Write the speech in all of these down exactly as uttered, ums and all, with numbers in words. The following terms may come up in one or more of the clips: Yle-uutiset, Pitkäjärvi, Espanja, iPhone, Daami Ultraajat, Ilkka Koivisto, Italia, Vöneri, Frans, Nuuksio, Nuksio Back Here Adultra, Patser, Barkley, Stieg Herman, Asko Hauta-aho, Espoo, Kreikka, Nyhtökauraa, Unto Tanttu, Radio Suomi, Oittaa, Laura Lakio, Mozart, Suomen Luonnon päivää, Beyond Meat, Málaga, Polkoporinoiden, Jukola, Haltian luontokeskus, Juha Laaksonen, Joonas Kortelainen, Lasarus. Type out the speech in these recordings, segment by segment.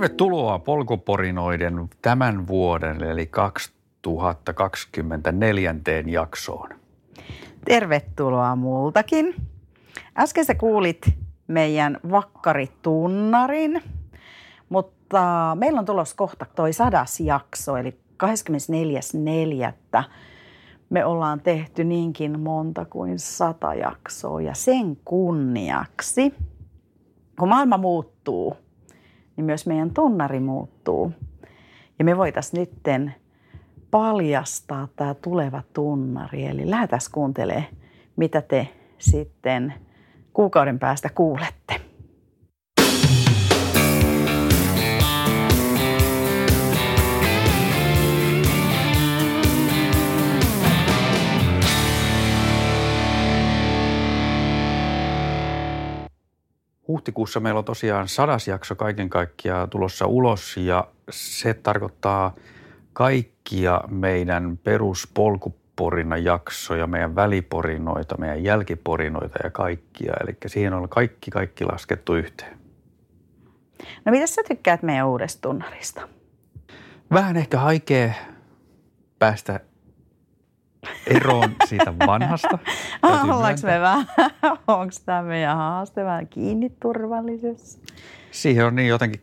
Tervetuloa Polkoporinoiden tämän vuoden eli kaksituhattakaksikymmentäneljä jaksoon. Tervetuloa multakin. Äsken sä kuulit meidän vakkaritunnarin, mutta meillä on tulossa kohta toi sadas jakso eli kahdeskymmenesneljäs neljättä Me ollaan tehty niinkin monta kuin sata jaksoa ja sen kunniaksi, kun maailma muuttuu, niin myös meidän tunnari muuttuu. Ja me voitaisiin nytten paljastaa tämä tuleva tunnari. Eli lähdetään kuuntelemaan, mitä te sitten kuukauden päästä kuulette. Huhtikuussa meillä on tosiaan sadas jakso kaiken kaikkiaan tulossa ulos ja se tarkoittaa kaikkia meidän peruspolkuporinan jaksoja, meidän väliporinoita, meidän jälkiporinoita ja kaikkia. Eli siihen on kaikki, kaikki laskettu yhteen. No mitä sä tykkäät meidän uudesta tunnarista? Vähän ehkä haikea päästä eroon siitä vanhasta. Ollaanko me vähän, onko tämä meidän haaste vähän kiinni turvallisessa? Siihen on niin jotenkin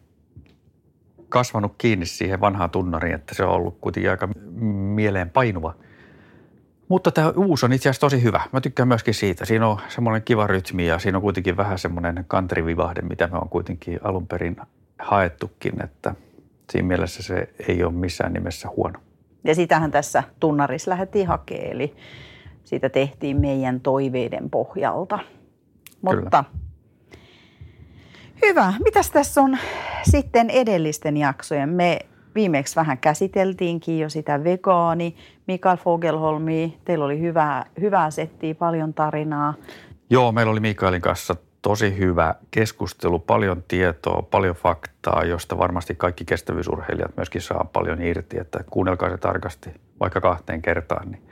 kasvanut kiinni siihen vanhaan tunnariin, että se on ollut kuitenkin aika mieleen painuva. Mutta tämä uusi on itse asiassa tosi hyvä. Mä tykkään myöskin siitä. Siinä on semmoinen kiva rytmi ja siinä on kuitenkin vähän semmoinen countrivivahde, mitä me on kuitenkin alun perin haettukin, että siinä mielessä se ei ole missään nimessä huono. Ja sitähän tässä tunnarissa lähdettiin hakemaan, eli siitä tehtiin meidän toiveiden pohjalta. Kyllä. Mutta hyvä. Mitäs tässä on sitten edellisten jaksojen? Me viimeksi vähän käsiteltiinkin jo sitä vegaani, Mikael Fogelholmia. Teillä oli hyvää, hyvää settiä, paljon tarinaa. Joo, meillä oli Mikaelin kanssa tosi hyvä keskustelu, paljon tietoa, paljon faktaa, josta varmasti kaikki kestävyysurheilijat myöskin saa paljon irti, että kuunnelkaa se tarkasti vaikka kahteen kertaan, niin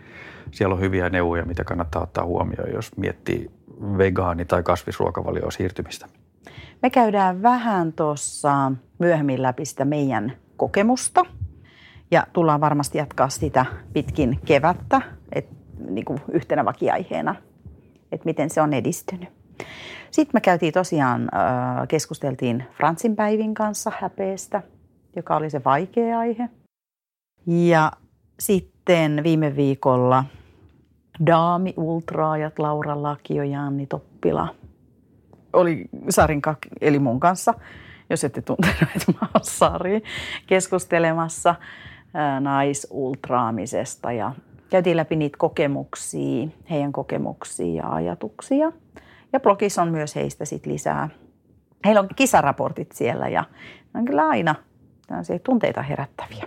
siellä on hyviä neuvoja, mitä kannattaa ottaa huomioon, jos miettii vegaani- tai kasvisruokavalioon siirtymistä. Me käydään vähän tuossa myöhemmin läpi sitä meidän kokemusta ja tullaan varmasti jatkaa sitä pitkin kevättä, että niin kuin yhtenä vakiaiheena, että miten se on edistynyt. Sitten me käytiin tosiaan, keskusteltiin Fransin päivin kanssa häpeestä, joka oli se vaikea aihe. Ja sitten viime viikolla Daami Ultraajat, Laura Lakio ja Anni Toppila oli Sarin, eli mun kanssa, jos ette tuntenut, että mä oon Sari, keskustelemassa naisultraamisesta. Ja käytiin läpi niitä kokemuksia, heidän kokemuksia ja ajatuksia. Ja blogissa on myös heistä sit lisää. Heillä on kisaraportit siellä ja ne on kyllä aina tunteita herättäviä.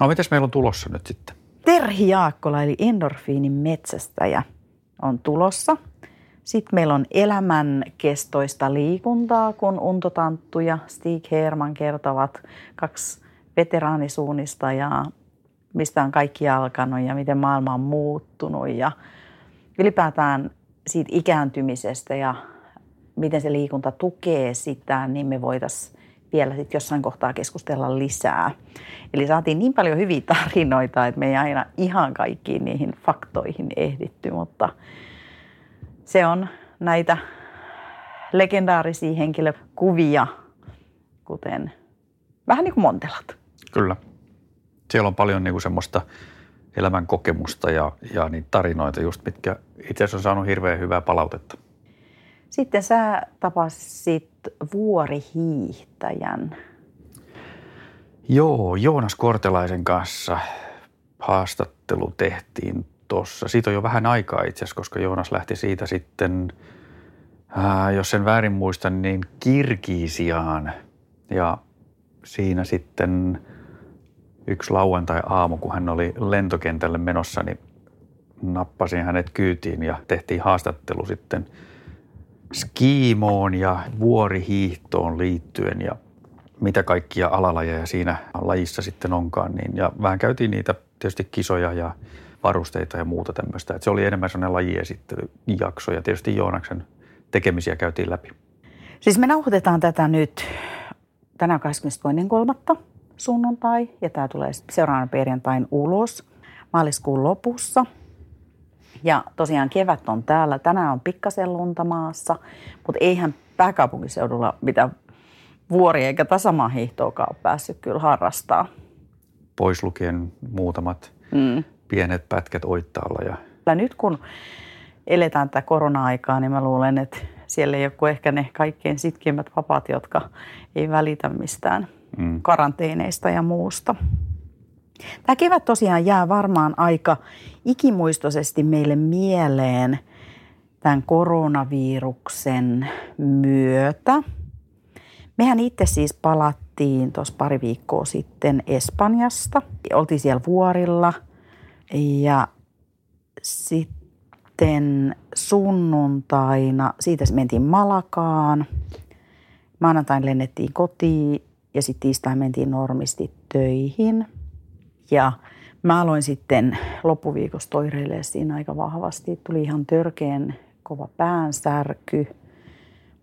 No mitäs meillä on tulossa nyt sitten? Terhi Jaakkola eli endorfiinin metsästäjä on tulossa. Sitten meillä on elämänkestoista liikuntaa, kun Unto Tanttu ja Stieg Herman kertovat kaksi veteraanisuunnista ja mistä on kaikki alkanut ja miten maailma on muuttunut ja ylipäätään siitä ikääntymisestä ja miten se liikunta tukee sitä, niin me voitaisiin vielä sit jossain kohtaa keskustella lisää. Eli saatiin niin paljon hyviä tarinoita, että me ei aina ihan kaikkiin niihin faktoihin ehditty, mutta se on näitä legendaarisia henkilökuvia, kuten vähän niin kuin Montelat. Kyllä. Siellä on paljon niin kuin semmoista elämän kokemusta ja, ja niitä tarinoita just, mitkä itse asiassa on saanut hirveän hyvää palautetta. Sitten sä tapasit vuorihiihtäjän. Joo, Joonas Kortelaisen kanssa haastattelu tehtiin tuossa. Siitä on jo vähän aikaa itse asiassa, koska Joonas lähti siitä sitten, ää, jos en väärin muista, niin Kirgisiaan. Ja siinä sitten yksi lauantai-aamu, kun hän oli lentokentälle menossa, niin nappasin hänet kyytiin ja tehtiin haastattelu sitten skiimoon ja vuorihiihtoon liittyen ja mitä kaikkia alalajeja siinä lajissa sitten onkaan. Niin, ja vähän käytiin niitä tietysti kisoja ja varusteita ja muuta tämmöistä. Et se oli enemmän sellainen lajiesittelyjakso ja tietysti Joonaksen tekemisiä käytiin läpi. Siis me nauhoitetaan tätä nyt tänään kahdeskymmenestoinen kolmatta sunnuntai ja tämä tulee seuraavan perjantain ulos maaliskuun lopussa. Ja tosiaan kevät on täällä. Tänään on pikkasen lunta maassa, mutta eihän pääkaupunkiseudulla mitään vuoria eikä tasamaahiihtoakaan ole päässyt kyllä harrastaa. Pois lukien muutamat mm. pienet pätkät Oittaalla. Ja... ja nyt kun eletään tätä korona-aikaa, niin mä luulen, että siellä ei ole ehkä ne kaikkein sitkimmät vapaat, jotka ei välitä mistään mm. karanteeneista ja muusta. Tämä kevät tosiaan jää varmaan aika ikimuistoisesti meille mieleen tämän koronaviruksen myötä. Mehän itse siis palattiin tuossa pari viikkoa sitten Espanjasta. Oltiin siellä vuorilla ja sitten sunnuntaina siitä mentiin Malagaan. Maanantaina lennettiin kotiin ja sitten tiistaina mentiin normisti töihin. Ja mä aloin sitten loppuviikossa toireilemaan siinä aika vahvasti. Tuli ihan törkeän kova päänsärky.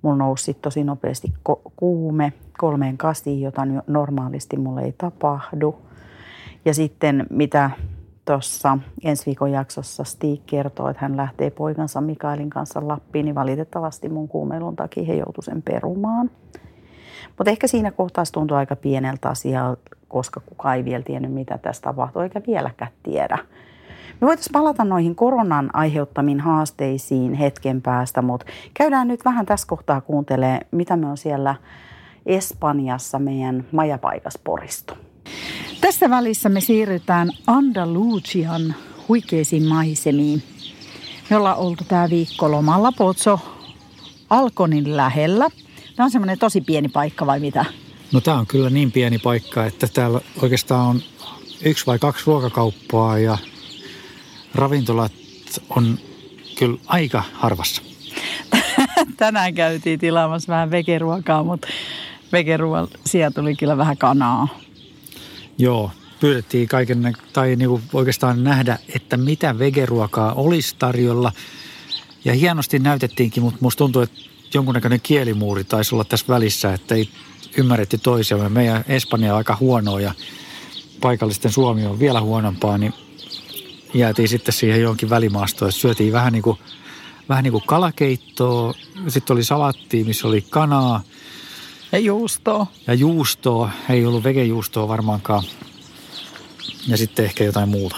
Mulla nousi tosi nopeasti kuume kolmeen kastiin, jota normaalisti mulle ei tapahdu. Ja sitten mitä tuossa ensi viikon jaksossa Stieg kertoo, että hän lähtee poikansa Mikaelin kanssa Lappiin, niin valitettavasti mun kuumeilun takia he joutui sen perumaan. Mutta ehkä siinä kohtaa se tuntui aika pieneltä asialta, koska kukaan ei vielä tiennyt, mitä tässä tapahtuu, eikä vieläkään tiedä. Me voitaisiin palata noihin koronan aiheuttamiin haasteisiin hetken päästä, mutta käydään nyt vähän tässä kohtaa kuuntelemaan, mitä me on siellä Espanjassa meidän majapaikas poristu. Tässä välissä me siirrytään Andalusian huikeisiin maisemiin. Me ollaan oltu tää viikko lomalla Pozo Alcónin lähellä. Tämä on semmoinen tosi pieni paikka vai mitä? No tämä on kyllä niin pieni paikka, että täällä oikeastaan on yksi vai kaksi ruokakauppaa ja ravintolat on kyllä aika harvassa. Tänään käytiin tilaamassa vähän vegeruokaa, mutta vegeruoan siellä tuli kyllä vähän kanaa. Joo, pyydettiin kaiken, tai niinku oikeastaan nähdä, että mitä vegeruokaa olisi tarjolla. Ja hienosti näytettiinkin, mutta musta tuntuu, että jonkunnäköinen kielimuuri taisi olla tässä välissä, että ei ymmärretty toisiamme. Meidän Espanja on aika huonoa ja paikallisten Suomi on vielä huonompaa, niin jäätiin sitten siihen jonkin välimaastoon. Syötiin vähän niin kuin, vähän niin kuin kalakeittoa, sitten oli salattia, missä oli kanaa. Ja juustoa. Ja juustoa. Ei ollut vegejuustoa varmaankaan. Ja sitten ehkä jotain muuta.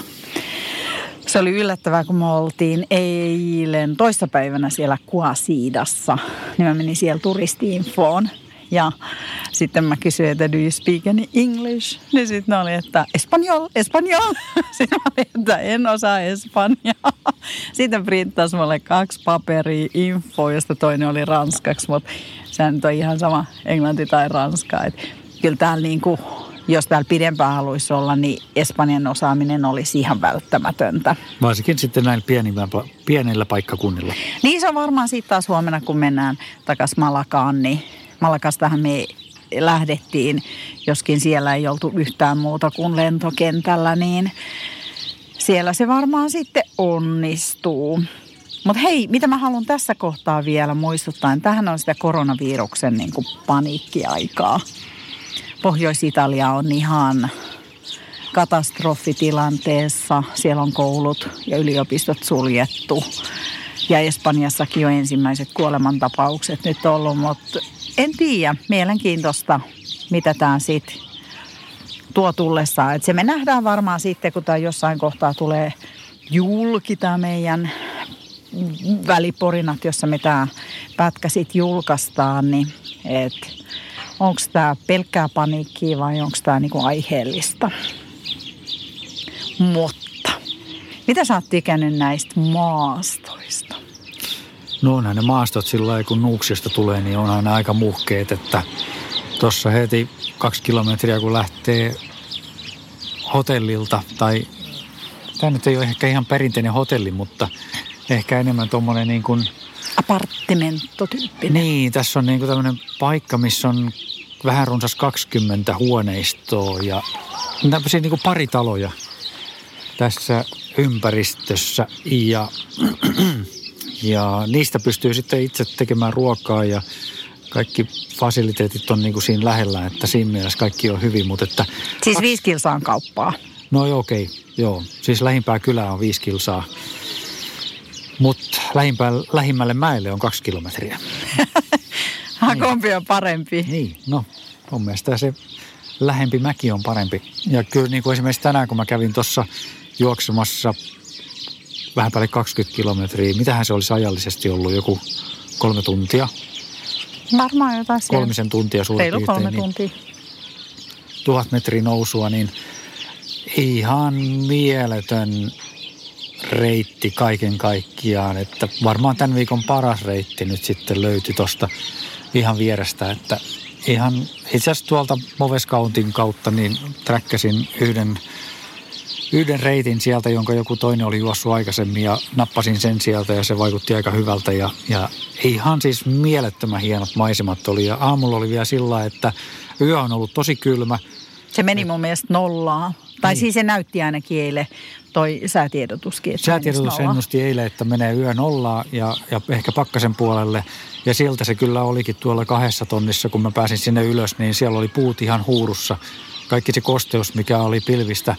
Se oli yllättävää, kun me oltiin eilen toissapäivänä siellä Kuasidassa. Niin mä menin siellä turisti-infoon. Ja sitten mä kysyin, että do you speak any English? Niin sitten oli, että espanjol, espanjol. Sitten oli, että en osaa espanjaa. Sitten printtasi mulle kaksi paperia, info, josta toinen oli ranskaksi, mutta sehän nyt on ihan sama englanti tai ranska. Et kyllä täällä niinku, jos täällä pidempään haluaisi olla, niin espanjan osaaminen olisi ihan välttämätöntä. Varsinkin sitten näillä pienillä, pienillä paikkakunnilla. Niin se on varmaan sitten taas huomenna, kun mennään takaisin Malagaan, niin Malakastahan me lähdettiin, joskin siellä ei oltu yhtään muuta kuin lentokentällä, niin siellä se varmaan sitten onnistuu. Mutta hei, mitä mä haluan tässä kohtaa vielä muistuttaa, niin tämähän on sitä koronaviruksen niin kuin paniikkiaikaa. Pohjois-Italia on ihan katastrofitilanteessa, siellä on koulut ja yliopistot suljettu. Ja Espanjassakin on ensimmäiset kuolemantapaukset nyt ollut, mutta en tiedä, mielenkiintoista, mitä tämä sitten tuo tullessaan. Et se me nähdään varmaan sitten, kun tämä jossain kohtaa tulee julki, tämä meidän väliporinat, jossa me tämä pätkä sitten julkaistaan, niin onko tämä pelkkää paniikkiä vai onko tämä niinku aiheellista. Mutta mitä sä oot tykännyt näistä maastoista? No onhan ne maastot sillä lailla, kun Nuksiosta tulee, niin onhan ne aika muhkeet, että tuossa heti kaksi kilometriä, kun lähtee hotellilta, tai tämä nyt ei ole ehkä ihan perinteinen hotelli, mutta ehkä enemmän tuommoinen niin kuin... Apartmentotyyppinen. Niin, tässä on niin kuin tämmöinen paikka, missä on vähän runsas kaksikymmentä huoneistoa ja tämmöisiä niin kuin pari taloja tässä ympäristössä ja... Ja niistä pystyy sitten itse tekemään ruokaa ja kaikki fasiliteetit on niin kuin siinä lähellä, että siinä mielessä kaikki on hyvin, mutta että... Siis viisi kilsaa on kauppaa? No okei, okay, joo. Siis lähimpää kylää on viisi kilsaa, mutta lähimmälle mäelle on kaksi kilometriä. Hakompi niin. On parempi. Niin, no mun mielestä se lähempi mäki on parempi. Ja kyllä niin kuin esimerkiksi tänään, kun mä kävin tuossa juoksemassa vähän päälle kaksikymmentä kilometriä, mitähän se olisi ajallisesti ollut, joku kolme tuntia? Varmaan jotain siellä. Kolmisen tuntia suurin piirtein. Reilu kolme tuntia. Niin, tuhat metriä nousua, niin ihan mieletön reitti kaiken kaikkiaan. Että varmaan tämän viikon paras reitti nyt sitten löytyi tuosta ihan vierestä. Että ihan itse asiassa tuolta Movescountin kautta niin träkkäsin yhden, yhden reitin sieltä, jonka joku toinen oli juossut aikaisemmin ja nappasin sen sieltä ja se vaikutti aika hyvältä. Ja, ja ihan siis mielettömän hienot maisemat oli ja aamulla oli vielä sillä, että yö on ollut tosi kylmä. Se meni mun mielestä nollaan. Tai niin. Siis se näytti ainakin eilen toi säätiedotuskin. Säätiedotus ennusti eilen, että menee yö nollaan ja, ja ehkä pakkasen puolelle. Ja sieltä se kyllä olikin tuolla kahdessa tonnissa, kun mä pääsin sinne ylös, niin siellä oli puut ihan huurussa. Kaikki se kosteus, mikä oli pilvistä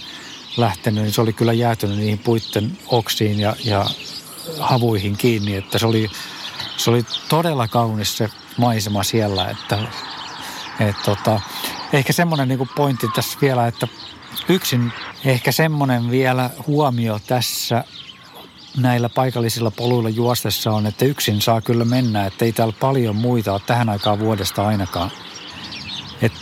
lähtenyt, niin se oli kyllä jäätynyt niihin puitten oksiin ja, ja havuihin kiinni. Että se oli, se oli todella kaunis se maisema siellä, että... Et tota, ehkä semmoinen niinku pointti tässä vielä, että yksin ehkä semmoinen vielä huomio tässä näillä paikallisilla poluilla juostessa on, että yksin saa kyllä mennä, että ei täällä paljon muita ole tähän aikaan vuodesta ainakaan. Et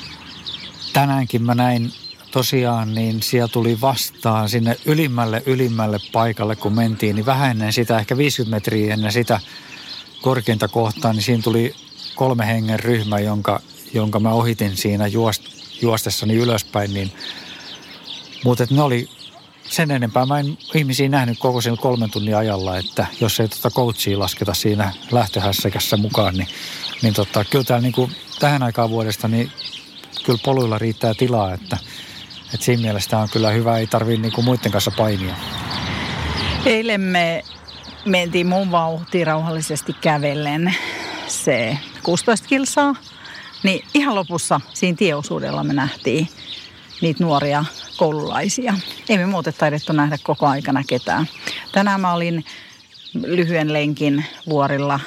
tänäänkin mä näin tosiaan, niin siellä tuli vastaan sinne ylimmälle ylimmälle paikalle, kun mentiin, niin vähän ennen sitä, ehkä viisikymmentä metriä ennen sitä korkeinta kohtaa, niin siinä tuli kolme hengen ryhmä, jonka... jonka mä ohitin siinä juostessani ylöspäin, niin, mutta ne oli sen enempää. Mä en ihmisiä nähnyt koko sen kolmen tunnin ajalla, että jos ei tota coachia lasketa siinä lähtöhässäkässä mukaan, niin, niin tota, kyllä täällä niin kuin tähän aikaan vuodesta, niin kyllä poluilla riittää tilaa, että, että siinä mielessä on kyllä hyvä, ei tarvitse niin kuin muiden kanssa painia. Eilen me mentiin mun vauhtiin rauhallisesti kävellen se kuusitoista kilsaa. Niin ihan lopussa siinä tieosuudella me nähtiin niitä nuoria koululaisia. Ei me muuten taidettu nähdä koko aikana ketään. Tänään mä olin lyhyen lenkin vuorilla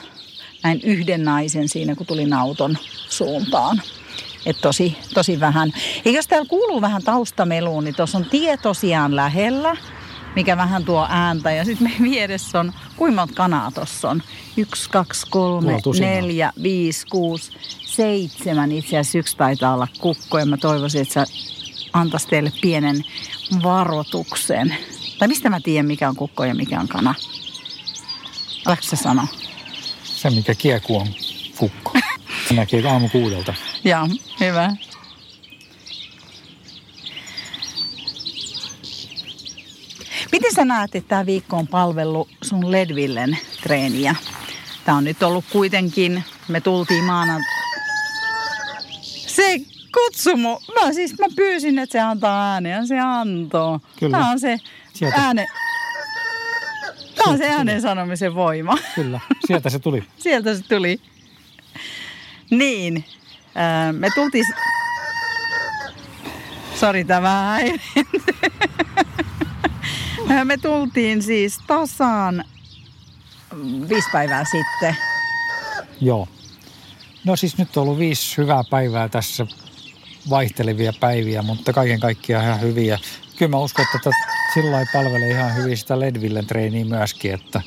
näin yhden naisen siinä, kun tulin auton suuntaan. Että tosi, tosi vähän. Ja jos täällä kuuluu vähän taustameluun, niin tuossa on tie tosiaan lähellä, mikä vähän tuo ääntä. Ja sitten meidän vieressä on, kuinka monta kanaa tuossa on? Yksi, kaksi, kolme, neljä, viisi, kuusi... Seitsemän, itse asiassa yksi taitaa olla kukko ja mä toivoisin, että sä antaisi teille pienen varoituksen. Tai mistä mä tiedän, mikä on kukko ja mikä on kana? Oletko sä sano? Se, mikä kiekuu on kukko. Se näkee aamu kuudelta. Joo, hyvä. Miten sä näet, että tää viikko on palvellut sun Ledvillen treeniä? Tää on nyt ollut kuitenkin, me tultiin maanantaina. Se kutsumu, mä siis mä pyysin, että se antaa ääniä, se antoi. Kyllä. Tämä on se ääne, tämä on se äänen sanomisen voima. Kyllä, sieltä se tuli. Sieltä se tuli. Niin, öö, me tultiin... Sori, tämä vähän häiriin. Me tultiin siis tasaan viisi päivää sitten. Joo. No siis nyt on ollut viisi hyvää päivää tässä, vaihtelevia päiviä, mutta kaiken kaikkiaan ihan hyviä. Kyllä mä uskon, että sillä lailla palvelee ihan hyvin sitä Ledvillen treeniä myöskin, että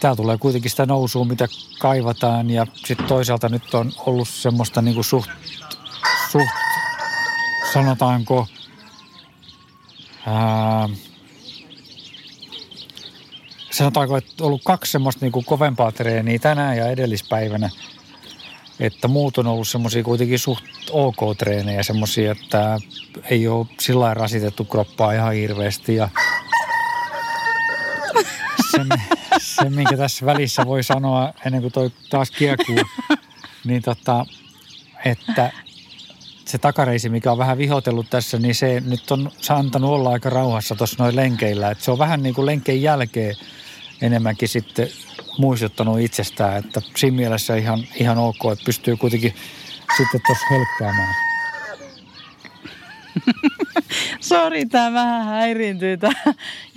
tää tulee kuitenkin sitä nousua, mitä kaivataan. Ja sitten toisaalta nyt on ollut semmoista niinku suht, suht, sanotaanko, ää, sanotaanko, että on ollut kaksi semmoista niinku kovempaa treeniä tänään ja edellispäivänä. Että muut on ollut semmoisia kuitenkin suht ok-treenejä, semmoisia, että ei ole sillä lailla rasitettu kroppaa ihan hirveästi. Ja sen, sen, minkä tässä välissä voi sanoa, ennen kuin toi taas kiekuu, niin tota, että se takareisi, mikä on vähän vihotellut tässä, niin se nyt on se antanut olla aika rauhassa tuossa noin lenkeillä. Että se on vähän niin kuin lenkein jälkeen enemmänkin sitten muistuttanut itsestään, että siinä mielessä ihan, ihan ok, että pystyy kuitenkin sitten tuossa hölkkäämään. Sori, tämä vähän häiriintyi tämä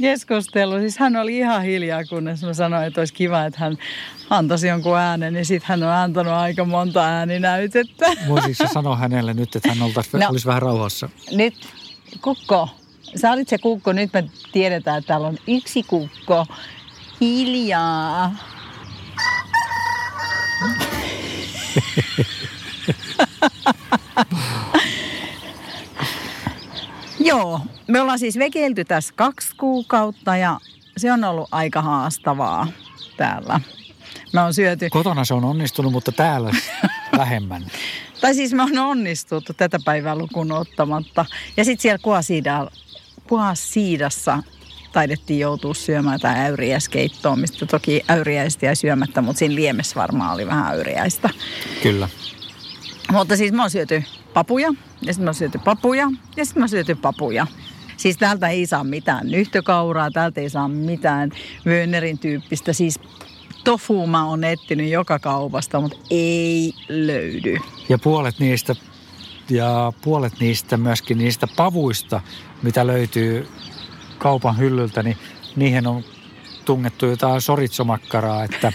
keskustelu. Siis hän oli ihan hiljaa, kunnes mä sanoin, että olisi kiva, että hän antaisi jonkun äänen, niin sitten hän on antanut aika monta ääninäytettä. Voisitko sanoa hänelle nyt, että hän oltaisi, no, olisi vähän rauhassa? Nyt, kukko. Sä olit se kukko. Nyt me tiedetään, että täällä on yksi kukko. Hiljaa. Joo, me ollaan siis vekeilty tässä kaksi kuukautta ja se on ollut aika haastavaa täällä. Me on syöty... Kotona se on onnistunut, mutta täällä vähemmän. Tai siis me on onnistuttu tätä päivää lukuun ottamatta. Ja sitten siellä Kuasida, Kuasidassa taidettiin joutua syömään tämä äyriäiskeittoa, mistä toki äyriäistä jäi syömättä, mutta siinä liemessä varmaan oli vähän äyriäistä. Kyllä. Mutta siis me on syöty papuja, ja sitten me on syöty papuja, ja sitten me on syöty papuja. Siis täältä ei saa mitään nyhtökauraa, täältä ei saa mitään Vönerin tyyppistä. Siis tofu mä oon etsinyt joka kaupasta, mutta ei löydy. Ja puolet niistä, ja puolet niistä myöskin niistä pavuista, mitä löytyy kaupan hyllyltä, niin niihin on tungettu jotain soritsomakkaraa, että...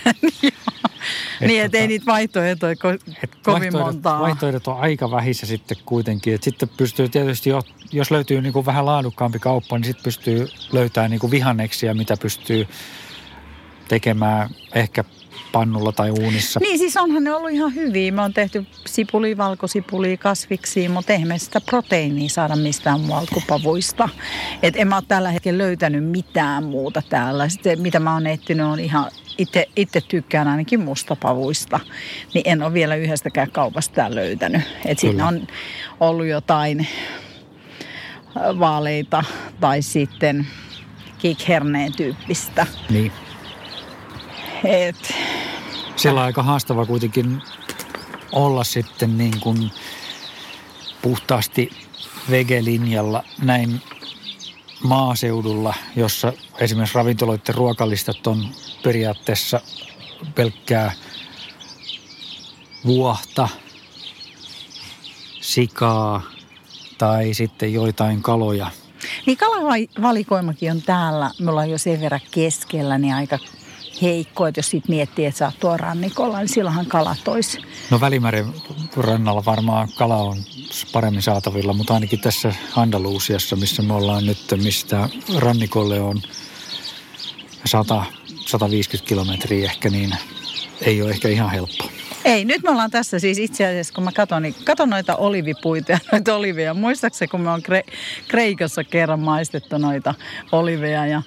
Et niin, ettei tota, niitä vaihtoehtoja ko- et kovin vaihtoehdot, montaa. Vaihtoehdot on aika vähissä sitten kuitenkin. Et sitten pystyy tietysti, jos löytyy niinku vähän laadukkaampi kauppa, niin sitten pystyy löytämään niinku vihanneksia, mitä pystyy tekemään ehkä pannulla tai uunissa. Niin, siis onhan ne ollut ihan hyviä. Me on tehty sipulia, valkosipulia, kasviksia, mutta eihän me sitä proteiinia saada mistään muualta kuin pavuista. Et en mä ole tällä hetkellä löytänyt mitään muuta täällä. Sitten mitä mä oon etsinyt on ihan... Itse, itse tykkään ainakin mustapavuista, niin en ole vielä yhdestäkään kaupasta täällä löytänyt. Että siinä on ollut jotain vaaleita tai sitten kiikherneen tyyppistä. Niin. Et... Siellä on aika haastava kuitenkin olla sitten niin kuin puhtaasti vegelinjalla näin maaseudulla, jossa esimerkiksi ravintoloiden ruokalistat on periaatteessa pelkkää vuohta, sikaa tai sitten joitain kaloja. Niin kalavalikoimakin on täällä. Me ollaan jo sen verran keskellä, niin aika heikko. Että jos sitten miettii, että sä oot tuon rannikolla, niin silloinhan kalat olisi. No Välimeren rannalla varmaan kala on paremmin saatavilla, mutta ainakin tässä Andalusiassa, missä me ollaan nyt, mistä rannikolle on sata... sata viisikymmentä kilometriä ehkä, niin ei ole ehkä ihan helppo. Ei, nyt me ollaan tässä siis itse asiassa, kun mä katon, niin katon noita olivipuita ja noita oliveja. Muistaakseni, kun me on Kre- Kreikassa kerran maistettu noita oliveja ja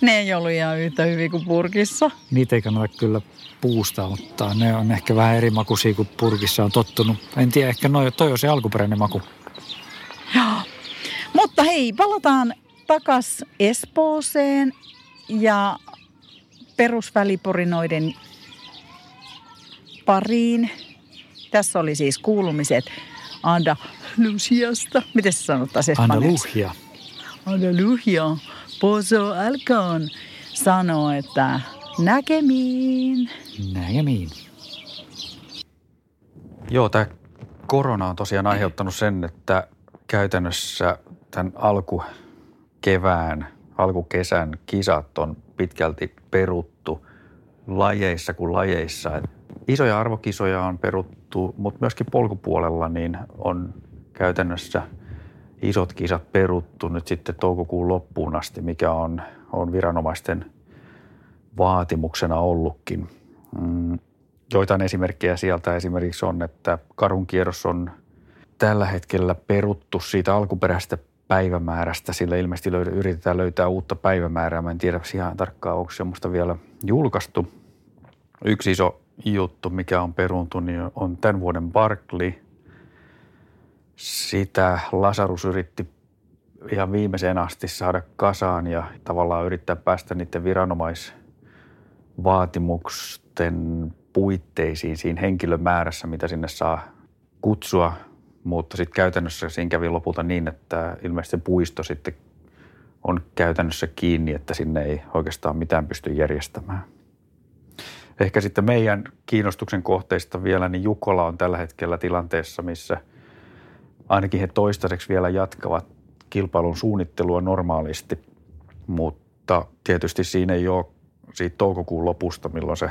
ne ei ollut ihan yhtä hyviä kuin purkissa. Niitä ei kannata kyllä puusta ottaa. Ne on ehkä vähän eri makuisia kuin purkissa on tottunut. En tiedä, ehkä noi, toi on se alkuperäinen maku. Joo, mutta hei, palataan takas Espooseen. Ja perusväliporinoiden pariin. Tässä oli siis kuulumiset Andalusiasta. Miten se sanotaan espanjaksi? Andalusia. Andalusia. Pozo Alcón sanoo, että näkemiin. Näkemiin. Joo, tämä korona on tosiaan aiheuttanut sen, että käytännössä tämän alkukevään... alkukesän kisat on pitkälti peruttu lajeissa kuin lajeissa. Et isoja arvokisoja on peruttu, mutta myöskin polkupuolella niin on käytännössä isot kisat peruttu nyt sitten toukokuun loppuun asti, mikä on, on viranomaisten vaatimuksena ollutkin. Mm, joitain esimerkkejä sieltä esimerkiksi on, että karunkierros on tällä hetkellä peruttu siitä alkuperäistä päivämäärästä, sillä ilmeisesti löydä, yritetään löytää uutta päivämäärää. Mä en tiedä ihan tarkkaan, onko semmoista vielä julkaistu. Yksi iso juttu, mikä on peruuntunut, niin on tämän vuoden Barkley. Sitä Lasarus yritti ihan viimeiseen asti saada kasaan ja tavallaan yrittää päästä niiden viranomaisvaatimusten puitteisiin siinä henkilömäärässä, mitä sinne saa kutsua. Mutta sitten käytännössä siinä kävi lopulta niin, että ilmeisesti puisto sitten on käytännössä kiinni, että sinne ei oikeastaan mitään pysty järjestämään. Ehkä sitten meidän kiinnostuksen kohteista vielä, niin Jukola on tällä hetkellä tilanteessa, missä ainakin he toistaiseksi vielä jatkavat kilpailun suunnittelua normaalisti, mutta tietysti siinä ei ole siitä toukokuun lopusta, milloin se,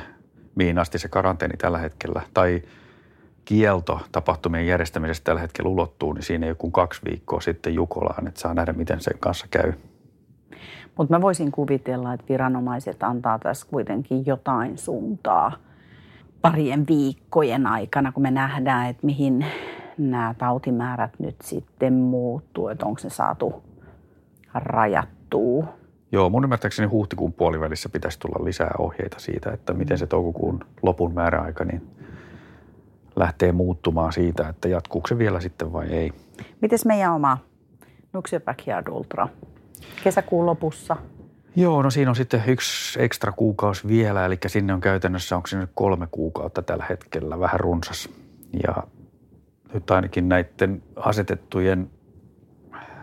mihin asti se karanteeni tällä hetkellä, tai kielto tapahtumien järjestämisestä tällä hetkellä ulottuu, niin siinä ei ole kuin kaksi viikkoa sitten Jukolaan, että saa nähdä, miten sen kanssa käy. Mutta mä voisin kuvitella, että viranomaiset antaa tässä kuitenkin jotain suuntaa parien viikkojen aikana, kun me nähdään, että mihin nämä tautimäärät nyt sitten muuttuu, että onko se saatu rajattua. Joo, mun ymmärtääkseni huhtikuun puolivälissä pitäisi tulla lisää ohjeita siitä, että miten se toukokuun lopun määräaika niin lähtee muuttumaan siitä, että jatkuuko se vielä sitten vai ei. Mites meidän oma Nuksio Back Here Adultra? Kesäkuun lopussa. Joo, no siinä on sitten yksi ekstra kuukausi vielä, eli sinne on käytännössä, onko siinä kolme kuukautta tällä hetkellä, vähän runsas. Ja nyt ainakin näiden asetettujen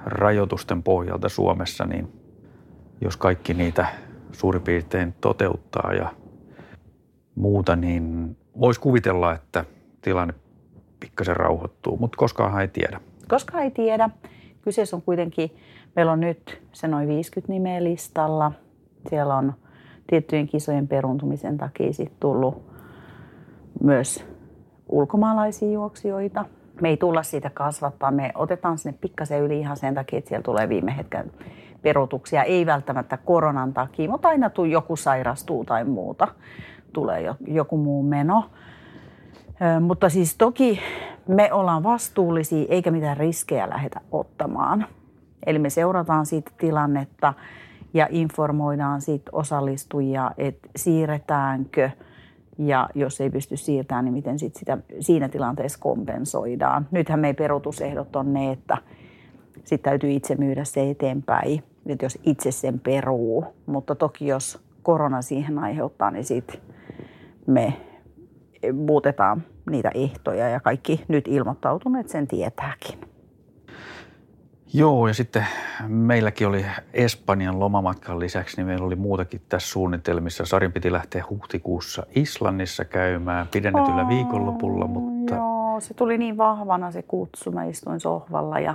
rajoitusten pohjalta Suomessa, niin jos kaikki niitä suurin piirtein toteuttaa ja muuta, niin voisi kuvitella, että tilanne pikkasen rauhoittuu, mutta koskaan ei tiedä. Koskaan ei tiedä. Kyseessä on kuitenkin, meillä on nyt se noin viisikymmentä nimeä listalla. Siellä on tiettyjen kisojen peruuntumisen takia sitten tullut myös ulkomaalaisia juoksijoita. Me ei tulla siitä kasvattaa, me otetaan sinne pikkasen yli ihan sen takia, että siellä tulee viime hetken peruutuksia. Ei välttämättä koronan takia, mutta aina tuu joku sairastuu tai muuta, tulee joku muu meno. Mutta siis toki me ollaan vastuullisia eikä mitään riskejä lähdetä ottamaan. Eli me seurataan siitä tilannetta ja informoidaan siitä osallistujia, että siirretäänkö ja jos ei pysty siirtämään, niin miten sit sitä siinä tilanteessa kompensoidaan. Nythän meidän peruutusehdot on ne, että sit täytyy itse myydä se eteenpäin, että jos itse sen peruu. Mutta toki jos korona siihen aiheuttaa, niin sit me muutetaan niitä ehtoja ja kaikki nyt ilmoittautuneet sen tietääkin. Joo, ja sitten meilläkin oli Espanjan lomamatkan lisäksi, niin meillä oli muutakin tässä suunnitelmissa. Sarin piti lähteä huhtikuussa Islannissa käymään pidennetyllä oh, viikonlopulla, mutta... Joo, se tuli niin vahvana se kutsu. Mä istuin sohvalla ja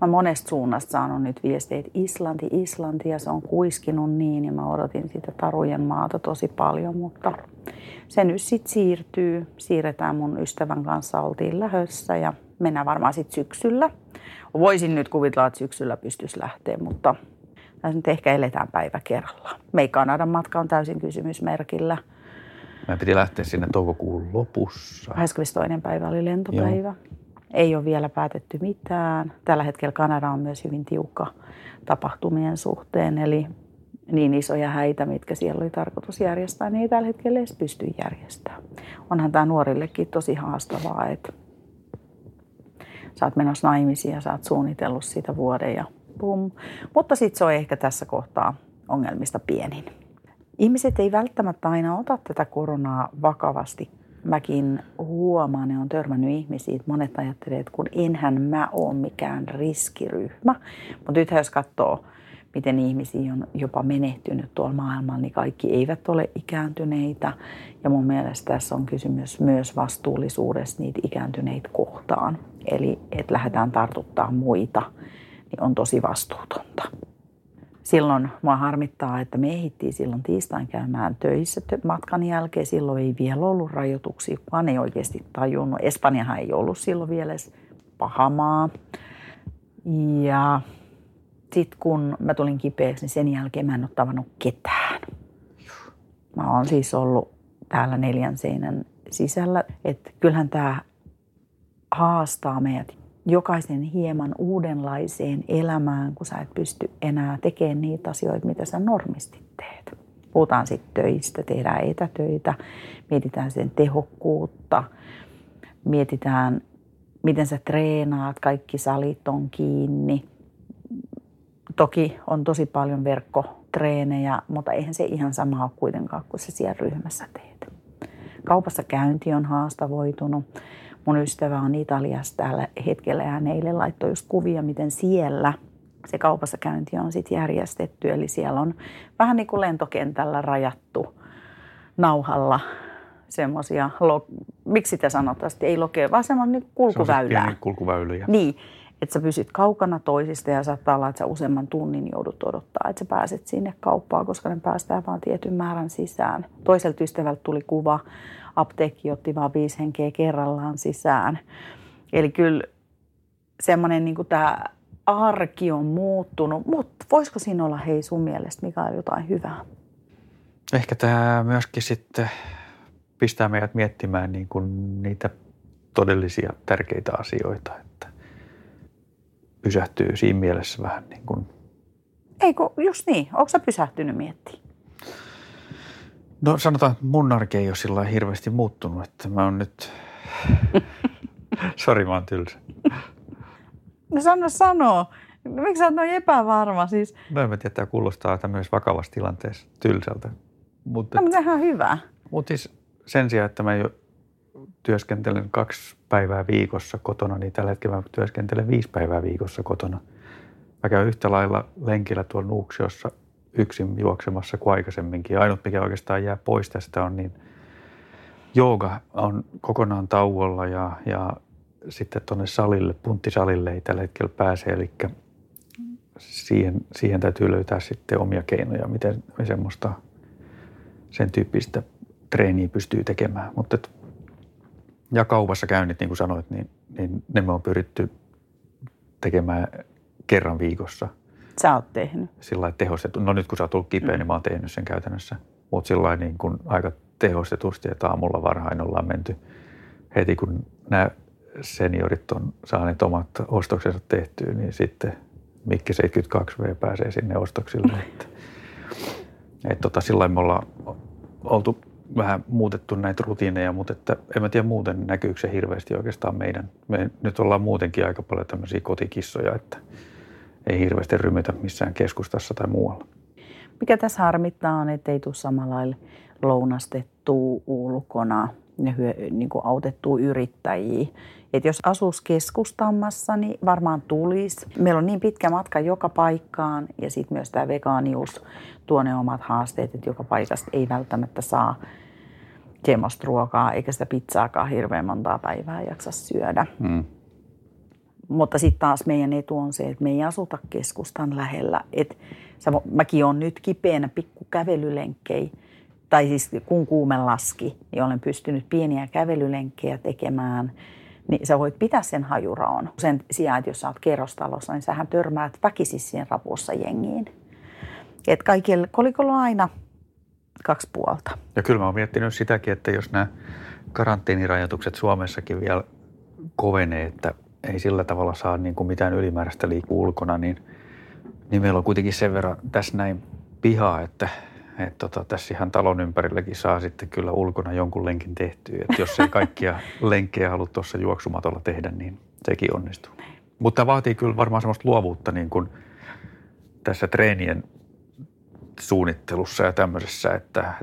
mä monesta suunnasta saanut nyt viestejä, että Islanti, Islanti, ja se on kuiskinut niin, ja mä odotin sitä tarujen maata tosi paljon, mutta se nyt sitten siirtyy. Siirretään, mun ystävän kanssa oltiin lähössä ja mennään varmaan sitten syksyllä. Voisin nyt kuvitella, että syksyllä pystyisi lähteä, mutta tässä nyt ehkä eletään päivä kerrallaan. Meidän Kanadan matka on täysin kysymysmerkillä. Mä piti lähteä sinne toukokuun lopussa. kahdeskymmenestoinen päivä oli lentopäivä. Joo. Ei ole vielä päätetty mitään. Tällä hetkellä Kanada on myös hyvin tiukka tapahtumien suhteen, eli niin isoja häitä, mitkä siellä oli tarkoitus järjestää, niin ei tällä hetkellä edes pysty järjestämään. Onhan tämä nuorillekin tosi haastavaa, että sä oot menossa naimisiin ja sä oot suunnitellut sitä vuoden ja pum. Mutta sitten se on ehkä tässä kohtaa ongelmista pienin. Ihmiset ei välttämättä aina ota tätä koronaa vakavasti. Mäkin huomaan, ne on törmännyt ihmisiä, että monet ajattelee, että kun enhän mä ole mikään riskiryhmä. Mutta nyt jos katsoo, miten ihmisiä on jopa menehtynyt tuolla maailmalla, niin kaikki eivät ole ikääntyneitä. Ja mun mielestä tässä on kysymys myös vastuullisuudesta niitä ikääntyneitä kohtaan. Eli että lähdetään tartuttaa muita, niin on tosi vastuutonta. Silloin mua harmittaa, että me ehdittiin silloin tiistain käymään töissä matkan jälkeen. Silloin ei vielä ollut rajoituksia, vaan ei oikeasti tajunnut. Espanjahan ei ollut silloin vielä edes pahamaa. Ja sitten kun mä tulin kipeäksi, niin sen jälkeen mä en ole tavannut ketään. Mä oon siis ollut täällä neljän seinän sisällä. Että kyllähän tää haastaa meidät jokaisen hieman uudenlaiseen elämään, kun sä et pysty enää tekemään niitä asioita, mitä sä normisti teet. Puhutaan sitten töistä, tehdään etätöitä, mietitään sen tehokkuutta, mietitään miten sä treenaat, kaikki salit on kiinni. Toki on tosi paljon verkkotreenejä, mutta eihän se ihan sama ole kuitenkaan, kun sä siellä ryhmässä teet. Kaupassa käynti on haastavoitunut. Mun ystävä on Italiassa tällä hetkellä ja hän eilen laittoi just kuvia, miten siellä se kaupassa käynti on sitten järjestetty. Eli siellä on vähän niin kuin lentokentällä rajattu nauhalla semmoisia, miksi te sanotaan, että ei lokea, vaan semmoinen kulkuväylää. Se on kulkuväyliä. Niin, että sä pysyt kaukana toisista ja saattaa olla, että sä useamman tunnin joudut odottaa, että sä pääset sinne kauppaan, koska ne päästään vaan tietyn määrän sisään. Toiselta ystävältä tuli kuva, apteekki otti vaan viisi henkeä kerrallaan sisään. Eli kyllä semmoinen niin kuin tämä arki on muuttunut, mutta voisiko siinä olla hei sun mielestä, Mikael, jotain hyvää? Ehkä tämä myöskin sitten pistää meidät miettimään niin kuin niitä todellisia tärkeitä asioita, että pysähtyy siinä mielessä vähän niin kuin. Eikö, just niin. Oletko sä pysähtynyt miettimään? No sanotaan, että mun arki ei ole sillä lailla hirveästi muuttunut, että mä oon nyt, sori mä oon tylsä. No sano sanoo. Miksi sä oot noin epävarma siis? No en mä tiedä, tämä kuulostaa myös vakavassa tilanteessa tylsältä. Mutta no, tämähän on hyvä. Mutta siis sen sijaan, että mä jo työskentelen kaksi päivää viikossa kotona, niin tällä hetkellä mä työskentelen viisi päivää viikossa kotona. Mä käyn yhtä lailla lenkillä tuolla Nuksiossa yksin juoksemassa kuin aikaisemminkin. Ainut, mikä oikeastaan jää pois tästä on niin, jooga on kokonaan tauolla ja, ja sitten tuonne salille, punttisalille ei tällä hetkellä pääse. Eli siihen, siihen täytyy löytää sitten omia keinoja, miten me semmoista sen tyyppistä treeniä pystyy tekemään. Mutta et, ja kaupassa käynnit, niin kuin sanoit, niin, niin ne me on pyritty tekemään kerran viikossa. Sä oot tehnyt. Sillä tehostettu. No nyt kun sä oot tullut kipeä, mm. niin mä oon tehnyt sen käytännössä. Mutta sillä niin kuin aika tehostetusti, että aamulla varhain ollaan menty heti, kun nämä seniorit on saaneet omat ostoksensa tehtyä, niin sitten Mikki seitsemänkymmentäkaksi vuotias pääsee sinne ostoksille. Että, et tota, sillä me ollaan oltu vähän muutettu näitä rutiineja, mutta että en mä tiedä muuten näkyykö se hirveästi oikeastaan meidän. Me nyt ollaan muutenkin aika paljon tämmöisiä kotikissoja, että ei hirveästi rymytä missään keskustassa tai muualla. Mikä tässä harmittaa on, että ei tule samalla lailla lounastettua ulkona ja niin kuin autettua yrittäjiä. Et jos asuisi keskustammassa, niin varmaan tulisi. Meillä on niin pitkä matka joka paikkaan ja sitten myös tämä vegaanius tuo ne omat haasteet, että joka paikasta ei välttämättä saa semmoista ruokaa eikä sitä pizzaakaan hirveän montaa päivää jaksa syödä. Mm. Mutta sitten taas meidän etu on se, että me ei asuta keskustan lähellä. Et sä, mäkin olen nyt kipeänä pikkukävelylenkkejä. Tai siis kun kuume laski, niin olen pystynyt pieniä kävelylenkkejä tekemään, niin sä voit pitää sen hajuraon. Sen sijaan, että jos sä oot kerrostalossa, niin sähän törmäät väkisin siihen rapussa jengiin. Et kaikilla kolikolla on aina kaksi puolta. Ja kyllä mä oon miettinyt sitäkin, että jos nämä karanteenirajoitukset Suomessakin vielä kovenee, että ei sillä tavalla saa niin kuin mitään ylimääräistä liikkua ulkona, niin, niin meillä on kuitenkin sen verran tässä näin pihaa, että Et tota, tässä ihan talon ympärilläkin saa sitten kyllä ulkona jonkun lenkin tehtyä. Et jos ei kaikkia lenkkejä halua tuossa juoksumatolla tehdä, niin sekin onnistuu. Mutta tämä vaatii kyllä varmaan semmoista luovuutta niin kuin tässä treenien suunnittelussa ja tämmöisessä, että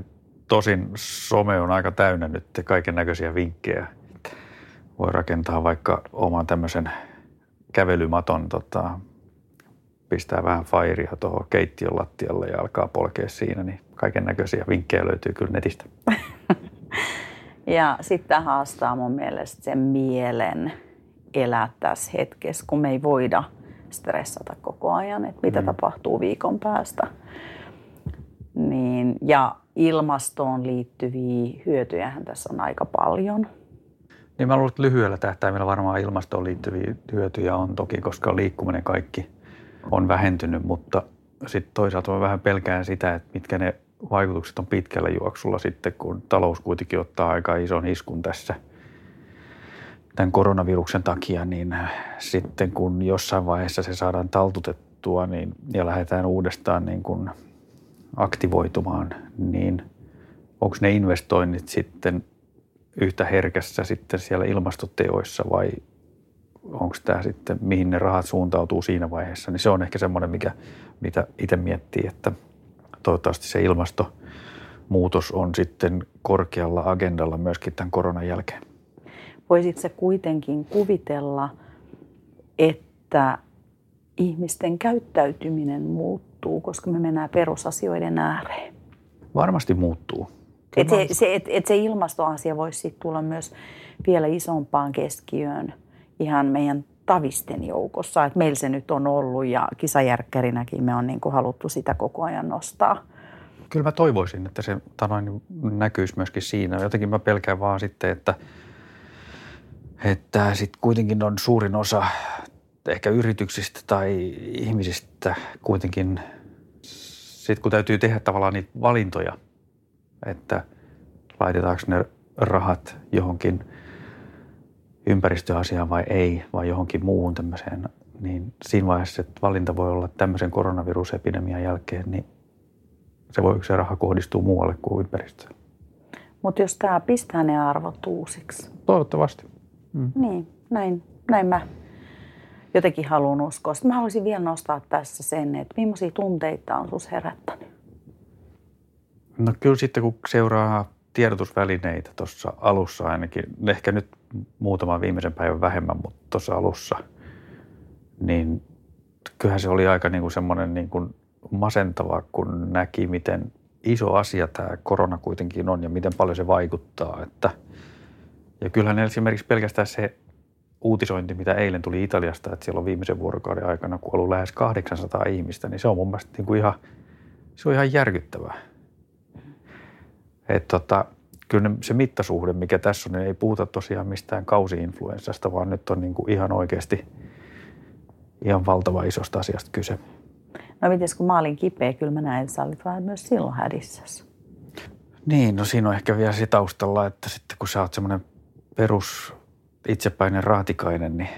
tosin some on aika täynnä nyt kaiken näköisiä vinkkejä. Voi rakentaa vaikka oman tämmöisen kävelymaton tota, pistää vähän fairia tuohon keittiön lattialle ja alkaa polkea siinä, niin kaiken näköisiä vinkkejä löytyy kyllä netistä. Ja sitten haastaa mun mielestä sen mielen elää tässä hetkessä, kun me ei voida stressata koko ajan, että mitä mm. tapahtuu viikon päästä. Niin, ja ilmastoon liittyviä hyötyjähän tässä on aika paljon. Niin mä luulen, että lyhyellä tähtäimellä varmaan ilmastoon liittyviä hyötyjä on toki, koska liikkuminen kaikki on vähentynyt, mutta sitten toisaalta vähän pelkään sitä, että mitkä ne vaikutukset on pitkällä juoksulla sitten, kun talous kuitenkin ottaa aika ison iskun tässä tämän koronaviruksen takia, niin sitten kun jossain vaiheessa se saadaan taltutettua niin, ja lähdetään uudestaan niin kun aktivoitumaan, niin onko ne investoinnit sitten yhtä herkässä sitten siellä ilmastoteoissa vai onko tämä sitten, mihin ne rahat suuntautuu siinä vaiheessa, niin se on ehkä semmoinen, mikä, mitä itse miettii, että toivottavasti se ilmastonmuutos on sitten korkealla agendalla myöskin tämän koronan jälkeen. Voisitko kuitenkin kuvitella, että ihmisten käyttäytyminen muuttuu, koska me mennään perusasioiden ääreen? Varmasti muuttuu. Et se, se, et, et se ilmastoasia voisi sit tulla myös vielä isompaan keskiöön ihan meidän tavisten joukossa. Et meillä se nyt on ollut ja kisajärkkärinäkin me on niinku haluttu sitä koko ajan nostaa. Kyllä mä toivoisin, että se näkyisi myöskin siinä. Jotenkin mä pelkään vaan sitten, että, että sit kuitenkin on suurin osa ehkä yrityksistä tai ihmisistä kuitenkin, sit kun täytyy tehdä tavallaan niitä valintoja, että laitetaanko ne rahat johonkin ympäristöasiaan vai ei, vai johonkin muuhun tämmöiseen, niin siinä vaiheessa, että valinta voi olla tämmöisen koronavirusepidemian jälkeen, niin se voi se raha kohdistuu muualle kuin ympäristöön. Mutta jos tämä pistää ne arvot uusiksi. Toivottavasti. Mm. Niin, näin, näin mä jotenkin haluan uskoa. Sitten mä haluaisin vielä nostaa tässä sen, että millaisia tunteita on sus herättänyt? No kyllä sitten kun seuraa tiedotusvälineitä tuossa alussa ainakin, ehkä nyt muutaman viimeisen päivän vähemmän, mutta tuossa alussa, niin kyllähän se oli aika niin kuin semmoinen niin kuin masentava, kun näki, miten iso asia tämä korona kuitenkin on ja miten paljon se vaikuttaa. Että, ja kyllähän esimerkiksi pelkästään se uutisointi, mitä eilen tuli Italiasta, että siellä on viimeisen vuorokauden aikana kuollut lähes kahdeksansataa ihmistä, niin se on mun mielestä niin kuin ihan, se on ihan järkyttävää. Että tota, kyllä se mittasuhde, mikä tässä on, niin ei puhuta tosiaan mistään kausi-influenssasta, vaan nyt on niin kuin ihan oikeasti ihan valtava isosta asiasta kyse. No mites kun mä olin kipeä, kyllä mä näin, että sä olit vähän myös silloin hädissäsi. Niin, no siinä on ehkä vielä se taustalla, että sitten kun sä oot semmoinen perus itsepäinen raatikainen, niin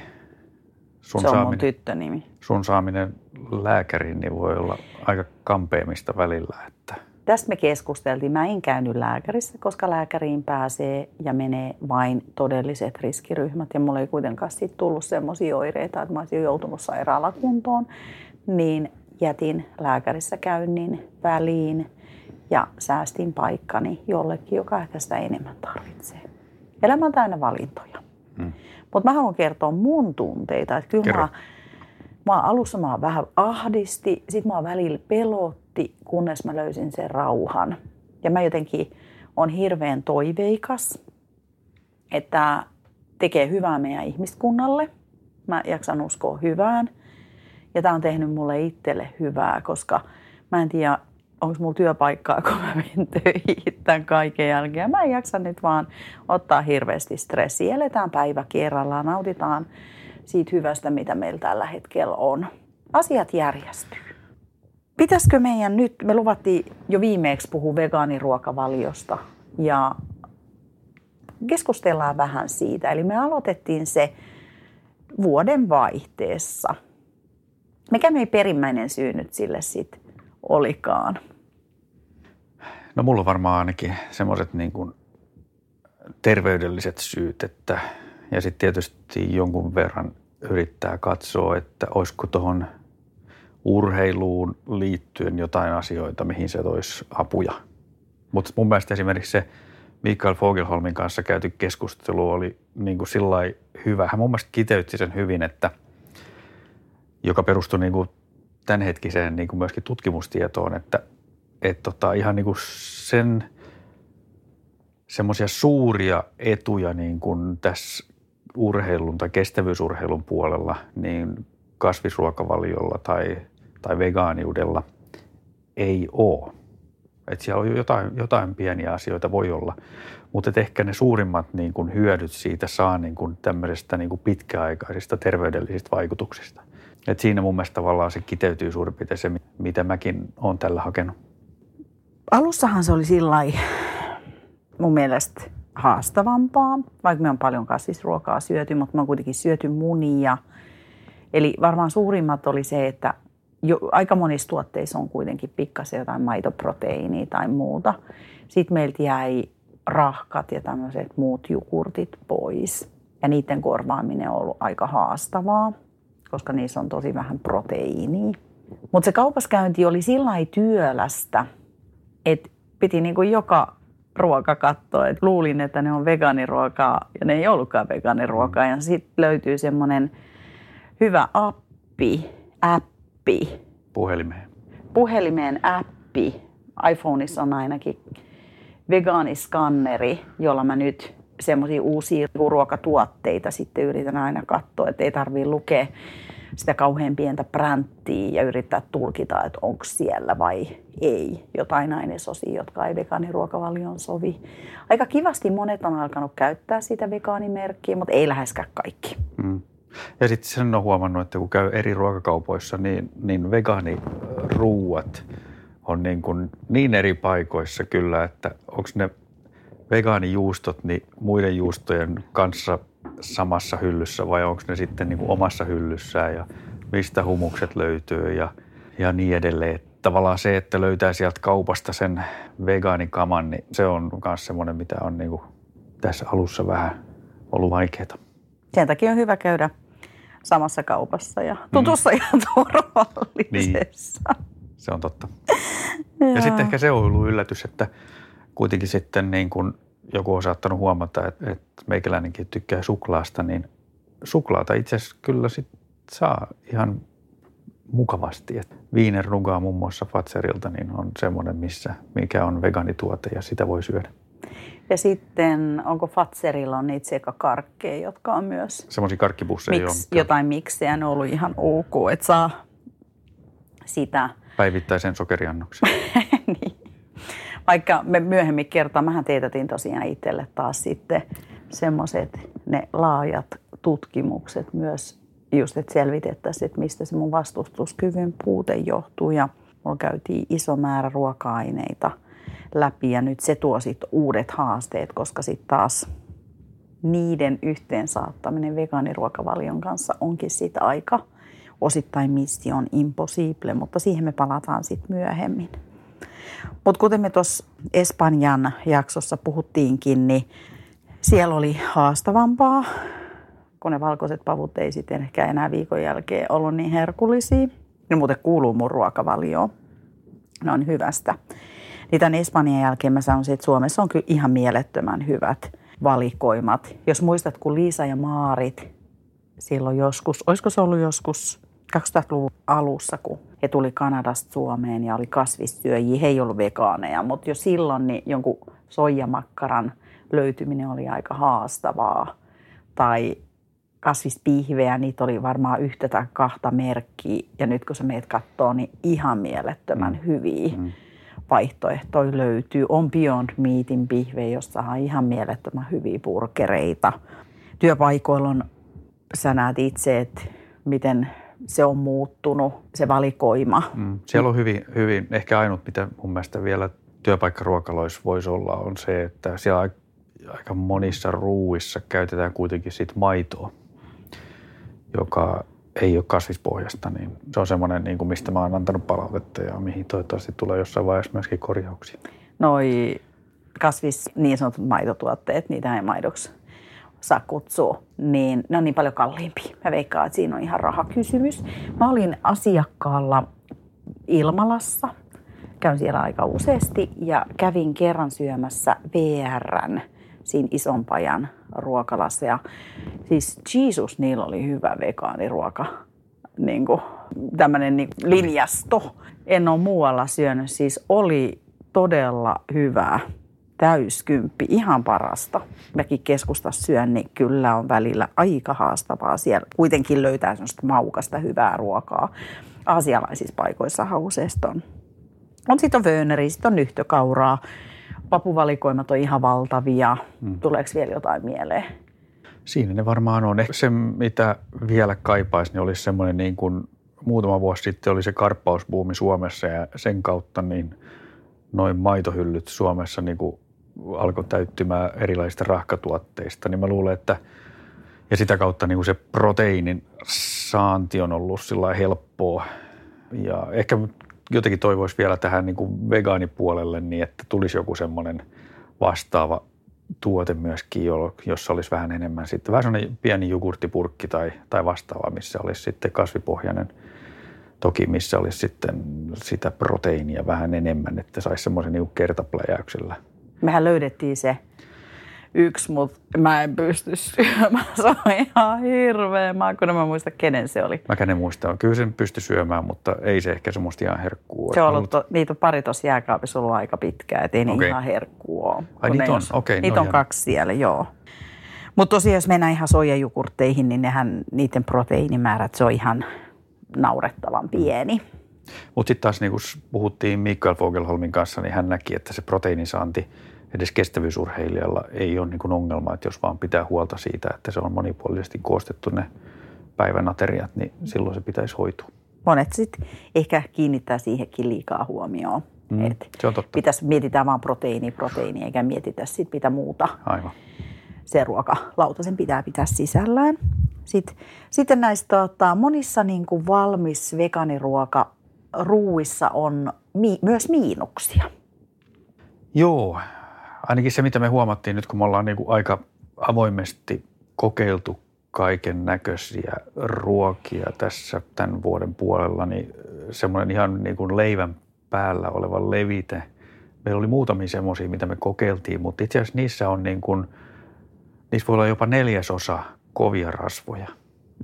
sun se on saaminen, mun tyttönimi. Sun saaminen lääkäriin niin voi olla aika kampeamista välillä, että... Tästä me keskusteltiin. Mä en käynyt lääkärissä, koska lääkäriin pääsee ja menee vain todelliset riskiryhmät. Ja mulla ei kuitenkaan siitä tullut semmoisia oireita, että mä olisin joutunut sairaalakuntoon. Niin jätin lääkärissä käynnin väliin ja säästin paikkani jollekin, joka ehkä sitä enemmän tarvitsee. Elämä on täynnä valintoja. Hmm. Mutta mä haluan kertoa mun tunteita. Että kyllä mä, mä alussa mä vähän ahdisti, sit mä välillä pelot. Kunnes mä löysin sen rauhan. Ja mä jotenkin on hirveän toiveikas, että tekee hyvää meidän ihmiskunnalle. Mä jaksan uskoa hyvään. Ja tää on tehnyt mulle itselle hyvää, koska mä en tiedä, onko mulla työpaikkaa, kun mä menen töihin tämän kaiken jälkeen. Mä en jaksa nyt vaan ottaa hirveästi stressiä. Eletään päivä kerrallaan, nautitaan siitä hyvästä, mitä meillä tällä hetkellä on. Asiat järjestyy. Pitäisikö meidän nyt, me luvattiin jo viimeeksi puhua vegaaniruokavaliosta ja keskustellaan vähän siitä. Eli me aloitettiin se vuoden vaihteessa. Mikä meidän perimmäinen syy nyt sille sitten olikaan? No mulla on varmaan ainakin semmoiset niin kuin terveydelliset syyt, että, ja sitten tietysti jonkun verran yrittää katsoa, että olisiko tuohon urheiluun liittyen jotain asioita, mihin se toisi apuja. Mutta mun mielestä esimerkiksi se Mikael Fogelholmin kanssa käyty keskustelu oli niin kuin sillai hyvä. Hän mun mielestä kiteytti sen hyvin, että joka perustui niin kuin tämänhetkiseen niin kuin myöskin tutkimustietoon, että et tota, ihan niin kuin sen semmoisia suuria etuja niin kuin tässä urheilun tai kestävyysurheilun puolella niin kasvisruokavaliolla tai, tai vegaaniudella ei ole. Että siellä on jotain, jotain pieniä asioita voi olla, mutta ehkä ne suurimmat niin kuin hyödyt siitä saa niin kuin tämmöisestä niin kuin pitkäaikaisista terveydellisistä vaikutuksista. Et siinä mun mielestä tavallaan se kiteytyy suurin piirtein se, mitä mäkin olen tällä hakenut. Alussahan se oli sillai mun mielestä haastavampaa, vaikka me on paljon kasvisruokaa syöty, mutta me on kuitenkin syöty munia. Eli varmaan suurimmat oli se, että jo, aika monissa tuotteissa on kuitenkin pikkasen jotain maitoproteiinia tai muuta. Sitten meiltä jäi rahkat ja tämmöiset muut jukurtit pois. Ja niiden korvaaminen on ollut aika haastavaa, koska niissä on tosi vähän proteiinia. Mutta se kaupaskäynti oli sillain työlästä, että piti niinku joka ruoka katsoa. Et luulin, että ne on vegaaniruokaa ja ne ei ollutkaan vegaaniruokaa. Ja sitten löytyy semmoinen hyvä appi, appi. Puhelimeen. Puhelimeen appi. iPhoneissa on ainakin vegaaniskanneri, jolla mä nyt semmoisia uusia ruokatuotteita sitten yritän aina katsoa, että ei tarvitse lukea sitä kauhean pientä bränttiä ja yrittää tulkita, että onko siellä vai ei. Jotain ainesosia, jotka ei vegaaniruokavalioon sovi. Aika kivasti monet on alkanut käyttää sitä vegaanimerkkiä, mutta ei läheskään kaikki. Mm. Ja sitten sen on huomannut, että kun käy eri ruokakaupoissa, niin, niin vegaaniruuat on niin, kuin niin eri paikoissa kyllä, että onko ne vegaanijuustot niin muiden juustojen kanssa samassa hyllyssä vai onko ne sitten niin kuin omassa hyllyssään ja mistä humukset löytyy ja, ja niin edelleen. Tavallaan se, että löytää sieltä kaupasta sen vegaanikaman, niin se on myös semmoinen, mitä on niin kuin tässä alussa vähän ollut vaikeaa. Sen takia on hyvä käydä samassa kaupassa ja tutussa mm. ja turvallisessa. Niin. Se on totta. Ja sitten ehkä se on ollut yllätys, että kuitenkin sitten niin kun joku on saattanut huomata, että, että meikäläinenkin tykkää suklaasta, niin suklaata itse asiassa kyllä sit saa ihan mukavasti. Et Wiener Nougat muun muassa Patserilta niin on semmoinen, missä, mikä on vegaanituote ja sitä voi syödä. Ja sitten onko Fazerilla on niitä sekakarkkeja, jotka on myös... Semmoisia karkkipusseja mix, on. Mutta... Jotain miksejä, ne on ollut ihan ok, että saa sitä... Päivittäisen sokeriannoksen. Niin. Vaikka me myöhemmin kertaan, mähän teetätin tosiaan itselle taas sitten semmoiset ne laajat tutkimukset myös, just että selvitettäisiin, että mistä se mun vastustuskyvyn puute johtuu. Ja mulla käytiin iso määrä ruoka-aineita läpi ja nyt se tuo sitten uudet haasteet, koska sitten taas niiden yhteen saattaminen vegaaniruokavalion kanssa onkin siitä aika osittain mission impossible, mutta siihen me palataan sitten myöhemmin. Mutta kuten me tuossa Espanjan jaksossa puhuttiinkin, niin siellä oli haastavampaa, kun ne valkoiset pavut ei sitten ehkä enää viikon jälkeen ollut niin herkullisia. Ne muuten kuuluu mun ruokavalioon. Ne on hyvästä. Niin tämän Espanjan jälkeen mä sanoisin, että Suomessa on kyllä ihan mielettömän hyvät valikoimat. Jos muistat, kun Liisa ja Maarit silloin joskus, olisiko se ollut joskus kaksituhattaluvun alussa, kun he tuli Kanadasta Suomeen ja oli kasvissyöjiä, he ei ollut vegaaneja, mutta jo silloin niin jonkun soijamakkaran löytyminen oli aika haastavaa. Tai kasvispihvejä, niitä oli varmaan yhtä tai kahta merkkiä ja nyt kun sä meet kattoo, niin ihan mielettömän hyviä. Mm. Vaihtoehtoja löytyy. On Beyond Meatin pihve, jossa on ihan mielettömän hyviä burgereita. Työpaikoilla on, sä näet itse, että miten se on muuttunut, se valikoima. Mm. Siellä on hyvin, hyvin, ehkä ainut mitä mun mielestä vielä työpaikkaruokaloissa voisi olla, on se, että siellä aika monissa ruuissa käytetään kuitenkin sit maitoa, joka... ei ole kasvispohjasta, niin se on semmoinen, niin kuin mistä mä oon antanut palautetta ja mihin toivottavasti tulee jossain vaiheessa myöskin korjauksia. Noi kasvis, niin sanotut maitotuotteet, niitä ei maidoksi saa kutsua, niin ne on niin paljon kalliimpia. Mä veikkaan, että siinä on ihan rahakysymys. Mä olin asiakkaalla Ilmalassa, käyn siellä aika useasti ja kävin kerran syömässä V R:n siinä ison pajan ruokalassa. Ja siis Jeesus, niillä oli hyvä vegaaniruoka, niin kuin tämmöinen niin linjasto. En ole muualla syönyt, siis oli todella hyvää, täyskymppi, ihan parasta. Mäkin keskustassa syön, niin kyllä on välillä aika haastavaa siellä. Kuitenkin löytää semmoista maukasta, hyvää ruokaa. Aasialaisissa paikoissahan useasti on. On sitten on Vöneri, sitten on nyhtökauraa. Papuvalikoimat on ihan valtavia. Mm. Tuleeko vielä jotain mieleen? Siinä ne varmaan on. Ehkä se, mitä vielä kaipaisi, niin olisi semmoinen niin kuin muutama vuosi sitten oli se karppausbuumi Suomessa ja sen kautta niin noin maitohyllyt Suomessa niin kuin alkoi täyttymään erilaisista rahkatuotteista. Niin mä luulen, että ja sitä kautta niin kuin se proteiinin saanti on ollut sillä helppoa ja ehkä jotenkin toivoisi vielä tähän niin kuin vegaanipuolelle niin, että tulisi joku semmoinen vastaava tuote myöskin, jossa olisi vähän enemmän sitten, vähän semmoinen pieni jogurttipurkki tai, tai vastaava, missä olisi sitten kasvipohjainen, toki missä olisi sitten sitä proteiinia vähän enemmän, että saisi semmoisen niin kuin kertapläjäyksellä. Mehän löydettiin se yksi, mutta mä en pysty syömään. Se on ihan hirveä maku, en mä muista, kenen se oli. Mäkään en muista. Kyllä sen pysty syömään, mutta ei se ehkä semmoista ihan herkkuu. Se on ollut, to, niitä on pari tuossa jääkaapissa ollut aika pitkään, ettei okay. ne ihan herkkuu ole. Ai niitä on? Okei. Okay, niitä no on jää. kaksi siellä, joo. Mutta tosiaan, jos mennään ihan soijajukurtteihin, niin nehän, niiden proteiinimäärät, se on ihan naurettavan pieni. Mutta sitten taas, niin kun puhuttiin Mikael Fogelholmin kanssa, niin hän näki, että se proteiinisaanti edes kestävyysurheilijalla ei ole niin kun ongelma, että jos vaan pitää huolta siitä, että se on monipuolisesti koostettu ne päivän ateriat, niin silloin se pitäisi hoitua. Monet sitten ehkä kiinnittää siihenkin liikaa huomioon. Mm, Et se on totta. Pitäisi, mietitään vaan proteiini, proteiini, eikä mietitä sitten mitä muuta. Aivan. Se ruokalautasen pitää pitää sisällään. Sitten, sitten näistä tota, monissa niin kuin valmis vegaaniruoka ruuissa on mi- myös miinuksia. Joo, ainakin se mitä me huomattiin nyt, kun me ollaan niin kuin aika avoimesti kokeiltu kaiken näköisiä ruokia tässä tämän vuoden puolella, niin semmoinen ihan niin kuin leivän päällä oleva levite. Meillä oli muutamia semmoisia, mitä me kokeiltiin, mutta itse asiassa niissä on niin kuin niissä voi olla jopa neljäsosa kovia rasvoja.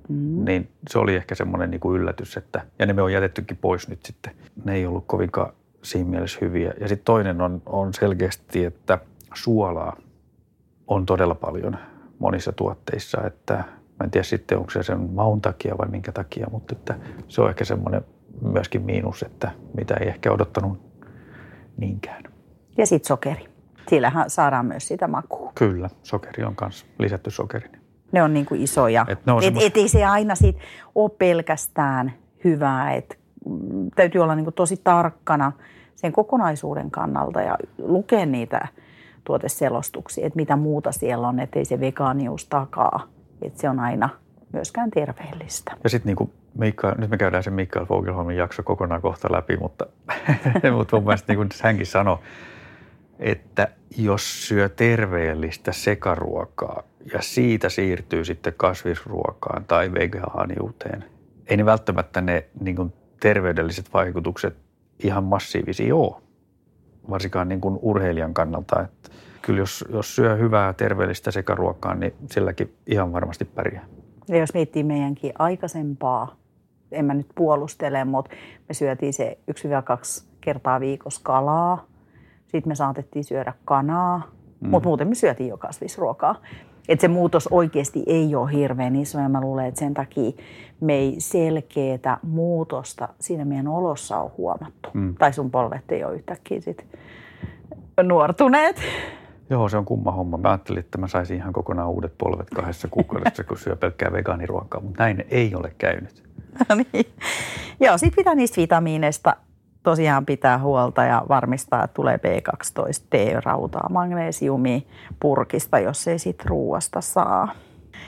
Mm. Niin se oli ehkä semmoinen niin kuin yllätys, että, ja ne me on jätettykin pois nyt sitten. Ne ei ollut kovinkaan siinä mielessä hyviä. Ja sitten toinen on, on selkeästi, että suolaa on todella paljon monissa tuotteissa. Että, mä en tiedä sitten, onko se sen maun takia vai minkä takia, mutta että se on ehkä semmoinen myöskin miinus, että mitä ei ehkä odottanut niinkään. Ja sitten sokeri. Siellähän saadaan myös sitä makua. Kyllä, sokeri on kanssa, lisätty sokeri. Ne on niin kuin isoja. Et et, semmos... et ei se aina siitä ole pelkästään hyvää. Et, mm, täytyy olla niin kuin tosi tarkkana sen kokonaisuuden kannalta ja lukea niitä tuoteselostuksia, että mitä muuta siellä on, ettei se vegaanius takaa. Että se on aina myöskään terveellistä. Ja sitten niin kuin Mikael, nyt me käydään sen Mikael Fogelholmin jakso kokonaan kohta läpi, mutta, mutta mun mielestä niin kuin hänkin sanoi, että jos syö terveellistä sekaruokaa ja siitä siirtyy sitten kasvisruokaan tai vegaaniuteen, ei ne välttämättä ne niin kuin terveydelliset vaikutukset ihan massiivisia ole, varsinkaan niin kuin urheilijan kannalta. Että kyllä jos, jos syö hyvää terveellistä sekaruokaa, niin silläkin ihan varmasti pärjää. Ja jos miettii meidänkin aikaisempaa, en mä nyt puolustele, mutta me syötiin se yksi kaksi kertaa viikossa kalaa. Sitten me saatettiin syödä kanaa, mm. mutta muuten me syötiin jo kasvisruokaa. Että se muutos oikeasti ei ole hirveän iso, ja mä luulen, että sen takia me ei selkeätä muutosta siinä meidän olossa ole huomattu. Mm. Tai sun polvet ei ole yhtäkkiä sit nuortuneet. Joo, se on kumma homma. Mä ajattelin, että mä saisin ihan kokonaan uudet polvet kahdessa kuukaudessa, kun syö pelkkää vegaaniruokaa, mutta näin ei ole käynyt. No niin. Joo, sit pitää niistä vitamiineista tosiaan pitää huolta ja varmistaa, että tulee B kaksitoista, D-rautaa, magnesiumia purkista, jos ei sit ruuasta saa.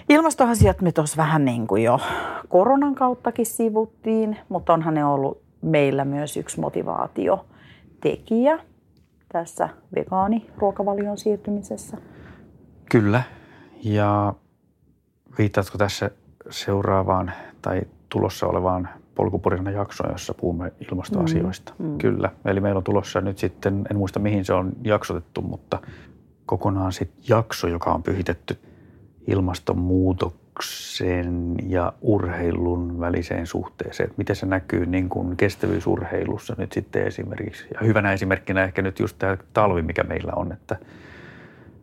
Ilmastoasiat me tuossa vähän niin kuin jo koronan kauttakin sivuttiin, mutta onhan ne ollut meillä myös yksi motivaatiotekijä tässä vegaaniruokavalion siirtymisessä. Kyllä. Ja viittaatko tässä seuraavaan tai tulossa olevaan polkupurina jakso, jossa puhumme ilmastoasioista. Mm, mm. Kyllä. Eli meillä on tulossa nyt sitten, en muista mihin se on jaksotettu, mutta kokonaan sitten jakso, joka on pyhitetty ilmastonmuutoksen ja urheilun väliseen suhteeseen. Että miten se näkyy niin kuin kestävyysurheilussa nyt sitten esimerkiksi. Ja hyvänä esimerkkinä ehkä nyt just tämä talvi, mikä meillä on, että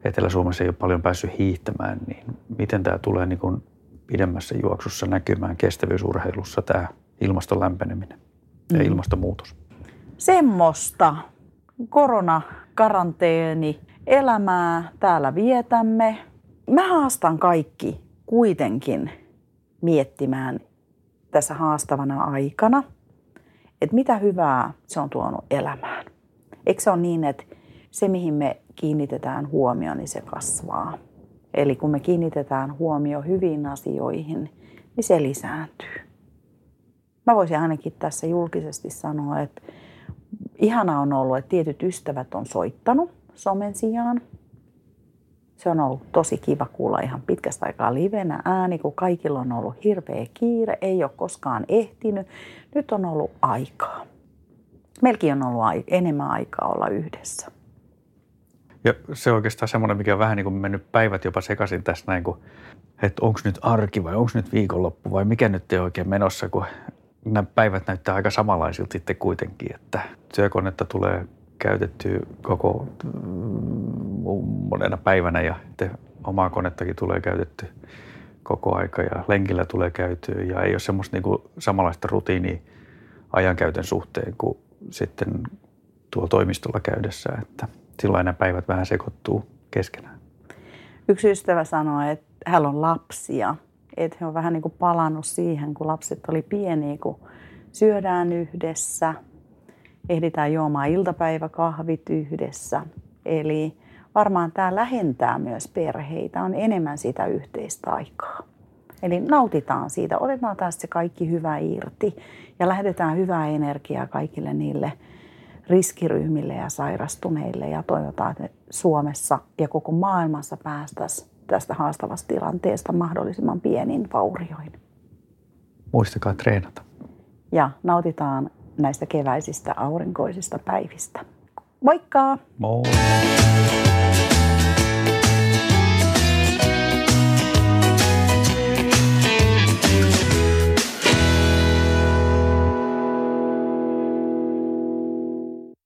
Etelä-Suomessa ei ole paljon päässyt hiihtämään, niin miten tämä tulee niin kuin pidemmässä juoksussa näkymään kestävyysurheilussa tämä ilmaston lämpeneminen ja mm. ilmastonmuutos. Semmoista koronakaranteeni elämää täällä vietämme. Mä haastan kaikki kuitenkin miettimään tässä haastavana aikana, että mitä hyvää se on tuonut elämään. Eikö se ole niin, että se mihin me kiinnitetään huomioon, niin se kasvaa. Eli kun me kiinnitetään huomio hyviin asioihin, niin se lisääntyy. Mä voisin ainakin tässä julkisesti sanoa, että ihanaa on ollut, että tietyt ystävät on soittanut somen sijaan. Se on ollut tosi kiva kuulla ihan pitkästä aikaa livenä ääni, kun kaikilla on ollut hirveä kiire, ei ole koskaan ehtinyt. Nyt on ollut aikaa. Meilläkin on ollut enemmän aikaa olla yhdessä. Ja se on oikeastaan semmoinen, mikä on vähän niin kuin mennyt päivät jopa sekaisin tässä näin, kun, että onko nyt arki vai onko nyt viikonloppu vai mikä nyt ei oikein menossa, kun nämä päivät näyttää aika samanlaisilta sitten kuitenkin, että työkonetta tulee käytettyä koko monena päivänä ja omaa konettakin tulee käytetty koko aika ja lenkillä tulee käytyä ja ei ole semmoista niin kuin samanlaista rutiinia ajankäytön suhteen kuin sitten tuolla toimistolla käydessä, että silloin nämä päivät vähän sekoittuu keskenään. Yksi ystävä sanoi, että hänellä on lapsia, että he on vähän niin kuin palannut siihen, kun lapset oli pieniä, kun syödään yhdessä, ehditään juomaan iltapäiväkahvit yhdessä. Eli varmaan tämä lähentää myös perheitä, on enemmän sitä yhteistä aikaa. Eli nautitaan siitä, otetaan taas se kaikki hyvä irti ja lähetetään hyvää energiaa kaikille niille riskiryhmille ja sairastuneille ja toivotaan, että Suomessa ja koko maailmassa päästäisiin tästä haastavasta tilanteesta mahdollisimman pienin vaurioin. Muistakaa treenata. Ja nautitaan näistä keväisistä aurinkoisista päivistä. Moikka! Moi!